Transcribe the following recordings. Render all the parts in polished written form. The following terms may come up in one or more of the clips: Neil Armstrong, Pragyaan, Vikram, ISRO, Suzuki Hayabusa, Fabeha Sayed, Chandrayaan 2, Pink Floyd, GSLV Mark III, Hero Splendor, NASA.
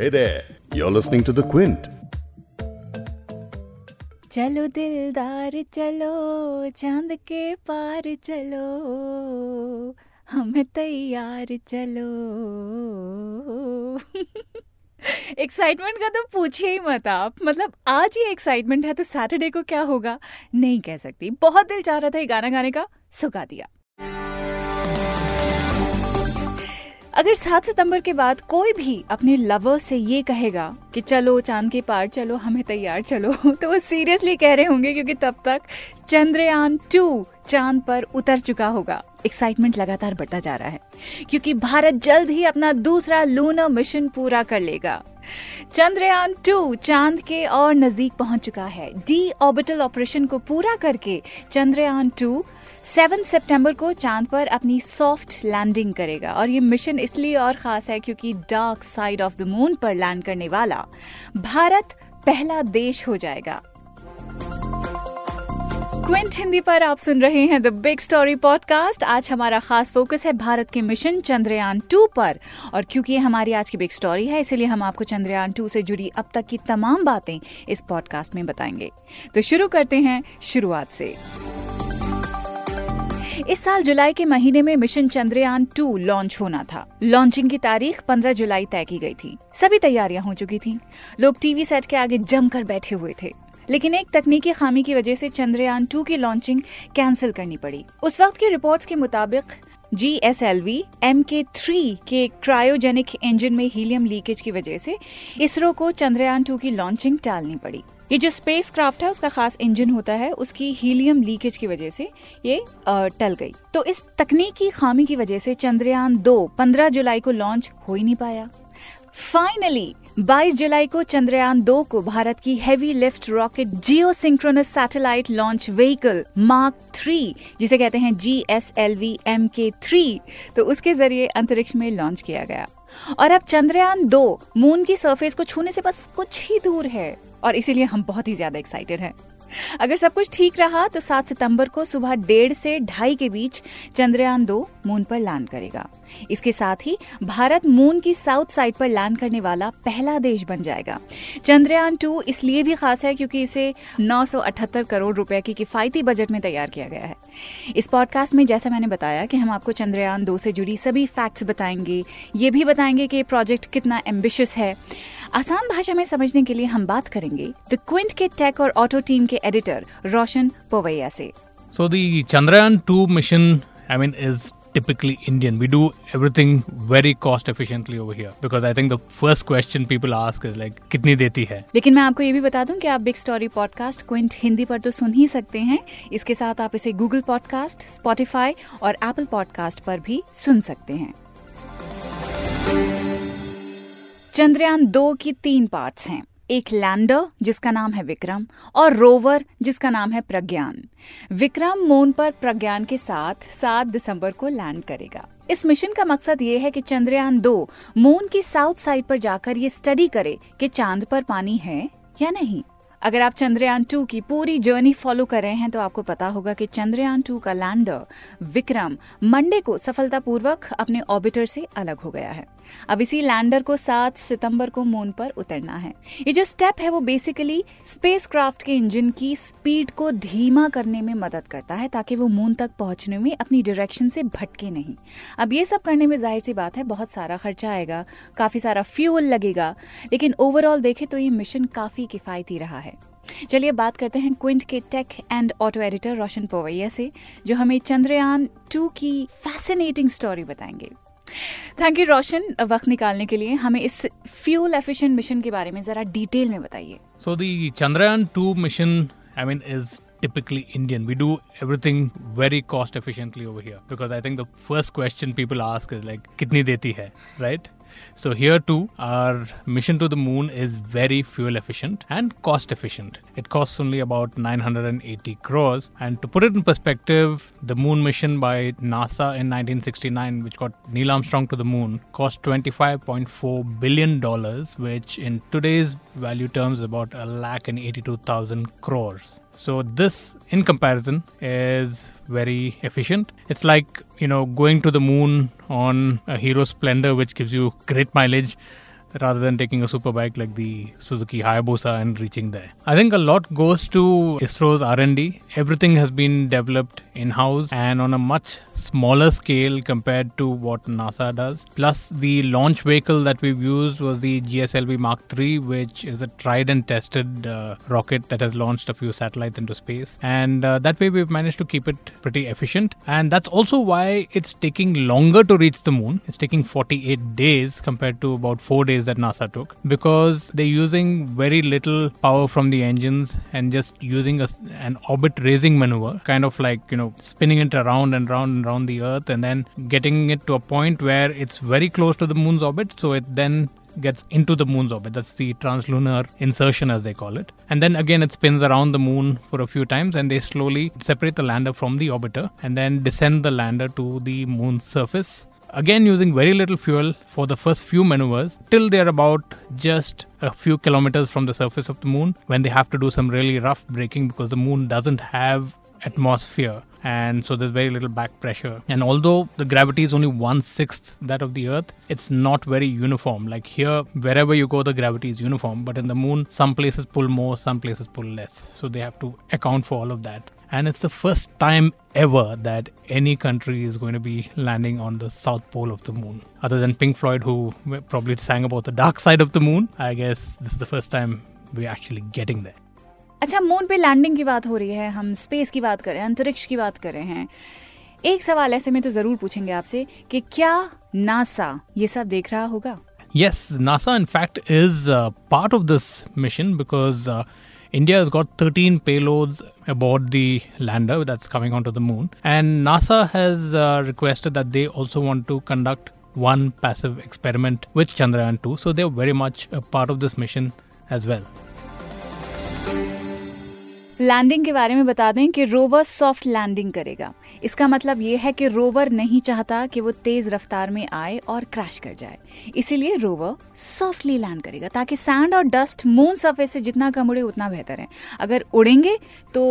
Hey there, you're listening to The Quint. चलो दिलदार चलो चांद के पार चलो हमें तैयार चलो. एक्साइटमेंट का तो पूछिए ही मत आप. मतलब आज ही एक्साइटमेंट है तो सैटरडे को क्या होगा नहीं कह सकती. बहुत दिल चाह रहा था ये गाना गाने का, सो गा दिया. अगर 7 सितंबर के बाद कोई भी अपने लवर से ये कहेगा कि चलो चांद के पार चलो हमें तैयार चलो, तो वो सीरियसली कह रहे होंगे क्योंकि तब तक चंद्रयान 2 चांद पर उतर चुका होगा. एक्साइटमेंट लगातार बढ़ता जा रहा है क्योंकि भारत जल्द ही अपना दूसरा लूनर मिशन पूरा कर लेगा. चंद्रयान 2 चांद के और नजदीक पहुंच चुका है. डी ऑर्बिटल ऑपरेशन को पूरा करके चंद्रयान 2 7 सितंबर को चांद पर अपनी सॉफ्ट लैंडिंग करेगा. और ये मिशन इसलिए और खास है क्योंकि dark side of the moon पर लैंड करने वाला भारत पहला देश हो जाएगा. क्विंट हिंदी पर आप सुन रहे हैं द बिग स्टोरी पॉडकास्ट. आज हमारा खास फोकस है भारत के मिशन चंद्रयान 2 पर. और क्योंकि ये हमारी आज की बिग स्टोरी है इसलिए हम आपको चंद्रयान 2 से जुड़ी अब तक की तमाम बातें इस पॉडकास्ट में बताएंगे. तो शुरू करते हैं शुरुआत से. इस साल जुलाई के महीने में मिशन चंद्रयान 2 लॉन्च होना था. लॉन्चिंग की तारीख 15 जुलाई तय की गई थी. सभी तैयारियां हो चुकी थी. लोग टीवी सेट के आगे जमकर बैठे हुए थे. लेकिन एक तकनीकी खामी की वजह से चंद्रयान 2 की लॉन्चिंग कैंसिल करनी पड़ी. उस वक्त की रिपोर्ट्स के मुताबिक GSLV Mk3 के क्रायोजेनिक इंजन में हीलियम लीकेज की वजह से इसरो को चंद्रयान 2 की लॉन्चिंग टालनी पड़ी. ये जो स्पेसक्राफ्ट है उसका खास इंजन होता है, उसकी हीलियम लीकेज की वजह से ये टल गई. तो इस तकनीकी खामी की वजह से चंद्रयान 2 15 जुलाई को लॉन्च हो ही नहीं पाया. फाइनली 22 जुलाई को चंद्रयान 2 को भारत की heavy lift rocket geosynchronous satellite launch vehicle Mark III, जिसे कहते हैं GSLV Mk3, तो उसके जरिए अंतरिक्ष में लॉन्च किया गया. और अब चंद्रयान 2 मून की सरफेस को छूने से बस कुछ ही दूर है और इसीलिए हम बहुत ही ज्यादा एक्साइटेड हैं. अगर सब कुछ ठीक रहा तो 7 सितंबर को सुबह 1:30 से 2:30 के बीच चंद्रयान 2 मून पर लैंड करेगा. इसके साथ ही भारत मून की साउथ साइड पर लैंड करने वाला पहला देश बन जाएगा. चंद्रयान 2 इसलिए भी खास है क्योंकि इसे 978 करोड़ रुपए की किफायती बजट में तैयार किया गया है. इस पॉडकास्ट में जैसा मैंने बताया कि हम आपको चंद्रयान 2 से जुड़ी सभी फैक्ट्स बताएंगे. ये भी बताएंगे कि प्रोजेक्ट कितना एम्बिशियस है. आसान भाषा में समझने के लिए हम बात करेंगे द क्विंट के टेक और ऑटो टीम के एडिटर रोशन पोवैया से. So the Chandrayaan 2 mission, is typically Indian. We do everything very cost efficiently over here because I think the first question people ask is like कितनी देती है. लेकिन मैं आपको ये भी बता दूं कि आप big story podcast Quint Hindi पर तो सुन ही सकते हैं. इसके साथ आप इसे गूगल पॉडकास्ट, स्पॉटिफाई और एप्पल पॉडकास्ट पर भी सुन सकते हैं. चंद्रयान 2 की 3 पार्ट्स हैं. एक लैंडर जिसका नाम है विक्रम और रोवर जिसका नाम है प्रज्ञान. विक्रम मून पर प्रज्ञान के साथ 7 दिसंबर को लैंड करेगा. इस मिशन का मकसद ये है कि चंद्रयान 2 मून की साउथ साइड पर जाकर ये स्टडी करे कि चांद पर पानी है या नहीं. अगर आप चंद्रयान 2 की पूरी जर्नी फॉलो कर रहे हैं तो आपको पता होगा कि चंद्रयान 2 का लैंडर विक्रम मंडे को सफलतापूर्वक अपने ऑर्बिटर से अलग हो गया है. अब इसी लैंडर को 7 सितंबर को मून पर उतरना है. ये जो स्टेप है वो बेसिकली स्पेसक्राफ्ट के इंजन की स्पीड को धीमा करने में मदद करता है ताकि वो मून तक पहुंचने में अपनी डायरेक्शन से भटके नहीं. अब ये सब करने में जाहिर सी बात है बहुत सारा खर्चा आएगा, काफी सारा फ्यूल लगेगा, लेकिन ओवरऑल देखें तो ये मिशन काफी किफायती रहा है. चलिए बात करते हैं क्विंट के tech and auto editor Roshan पोवैया से, जो हमें चंद्रयान 2 की फैसिनेटिंग स्टोरी बताएंगे. थैंक यू रोशन वक्त निकालने के लिए. हमें इस फ्यूल एफिशिएंट मिशन के बारे में जरा डिटेल में बताइए. So the Chandrayaan 2 mission is typically Indian. We do everything very cost efficiently over here because I think the first question people ask is like कितनी देती है, right? So here too our mission to the moon is very fuel efficient and cost efficient. It costs only about 980 crores and to put it in perspective, the moon mission by NASA in 1969 which got Neil Armstrong to the moon cost $25.4 billion, which in today's value terms is about 1,82,000 crores. So this, in comparison, is very efficient. It's like, going to the moon on a Hero Splendor, which gives you great mileage, rather than taking a super bike like the Suzuki Hayabusa and reaching there. I think a lot goes to ISRO's R&D. Everything has been developed in-house and on a much smaller scale compared to what NASA does. Plus, the launch vehicle that we've used was the GSLV Mark III, which is a tried and tested rocket that has launched a few satellites into space. And that way we've managed to keep it pretty efficient. And that's also why it's taking longer to reach the moon. It's taking 48 days compared to about 4 days that NASA took, because they're using very little power from the engines and just using an orbit raising maneuver, kind of like, spinning it around and round and round the Earth and then getting it to a point where it's very close to the moon's orbit, so it then gets into the moon's orbit. That's the translunar insertion, as they call it. And then again, it spins around the moon for a few times, and they slowly separate the lander from the orbiter and then descend the lander to the moon's surface. Again, using very little fuel for the first few maneuvers, till they're about just a few kilometers from the surface of the moon, when they have to do some really rough braking because the moon doesn't have atmosphere. And so there's very little back pressure. And although the gravity is only 1/6 that of the Earth, it's not very uniform. Like here, wherever you go, the gravity is uniform. But in the moon, some places pull more, some places pull less. So they have to account for all of that. And it's the first time ever that any country is going to be landing on the south pole of the moon. Other than Pink Floyd, who probably sang about the dark side of the moon, I guess this is the first time we're actually getting there. अच्छा, moon पे landing की बात हो रही है, हम space की बात कर रहे हैं, अंतरिक्ष की बात कर रहे हैं। एक सवाल ऐसे में तो जरूर पूछेंगे आपसे कि क्या नासा ये सब देख रहा होगा? Yes, NASA in fact is part of this mission because India has got 13 payloads aboard the lander that's coming onto the moon, and NASA has requested that they also want to conduct one passive experiment with Chandrayaan 2, so they're very much a part of this mission as well. Landing के बारे में बता दें कि rover soft landing करेगा। इसका मतलब ये है कि रोवर नहीं चाहता कि वो तेज रफ्तार में आए और क्रैश कर जाए, इसीलिए रोवर सॉफ्टली लैंड करेगा ताकि सैंड और डस्ट मून सरफेस से जितना कम उड़े उतना बेहतर है। अगर उड़ेंगे तो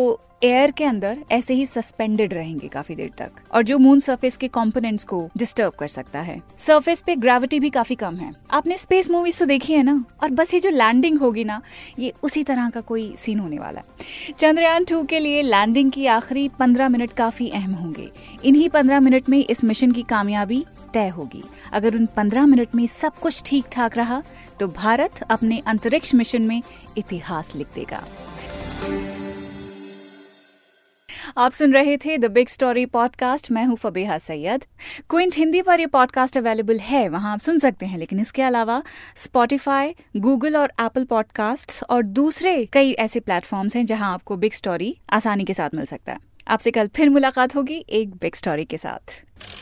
एयर के अंदर ऐसे ही सस्पेंडेड रहेंगे काफी देर तक, और जो मून सरफेस के कंपोनेंट्स को डिस्टर्ब कर सकता है। सरफेस पे ग्रेविटी भी काफी कम है। आपने स्पेस मूवीज तो देखी है ना, और बस ये जो लैंडिंग होगी ना, ये उसी तरह का कोई सीन होने वाला है। चंद्रयान 2 के लिए लैंडिंग की आखिरी 15 मिनट काफी अहम होंगे। इन्हीं 15 मिनट में इस मिशन की कामयाबी तय होगी। अगर उन 15 मिनट में सब कुछ ठीक ठाक रहा तो भारत अपने अंतरिक्ष मिशन में इतिहास लिख देगा। आप सुन रहे थे द बिग स्टोरी पॉडकास्ट। मैं हूं फबेहा सैयद। क्विंट हिंदी पर यह पॉडकास्ट अवेलेबल है, वहां आप सुन सकते हैं, लेकिन इसके अलावा स्पॉटिफाई, गूगल और एप्पल पॉडकास्ट्स और दूसरे कई ऐसे प्लेटफॉर्म्स हैं जहां आपको बिग स्टोरी आसानी के साथ मिल सकता है। आपसे कल फिर मुलाकात होगी एक बिग स्टोरी के साथ।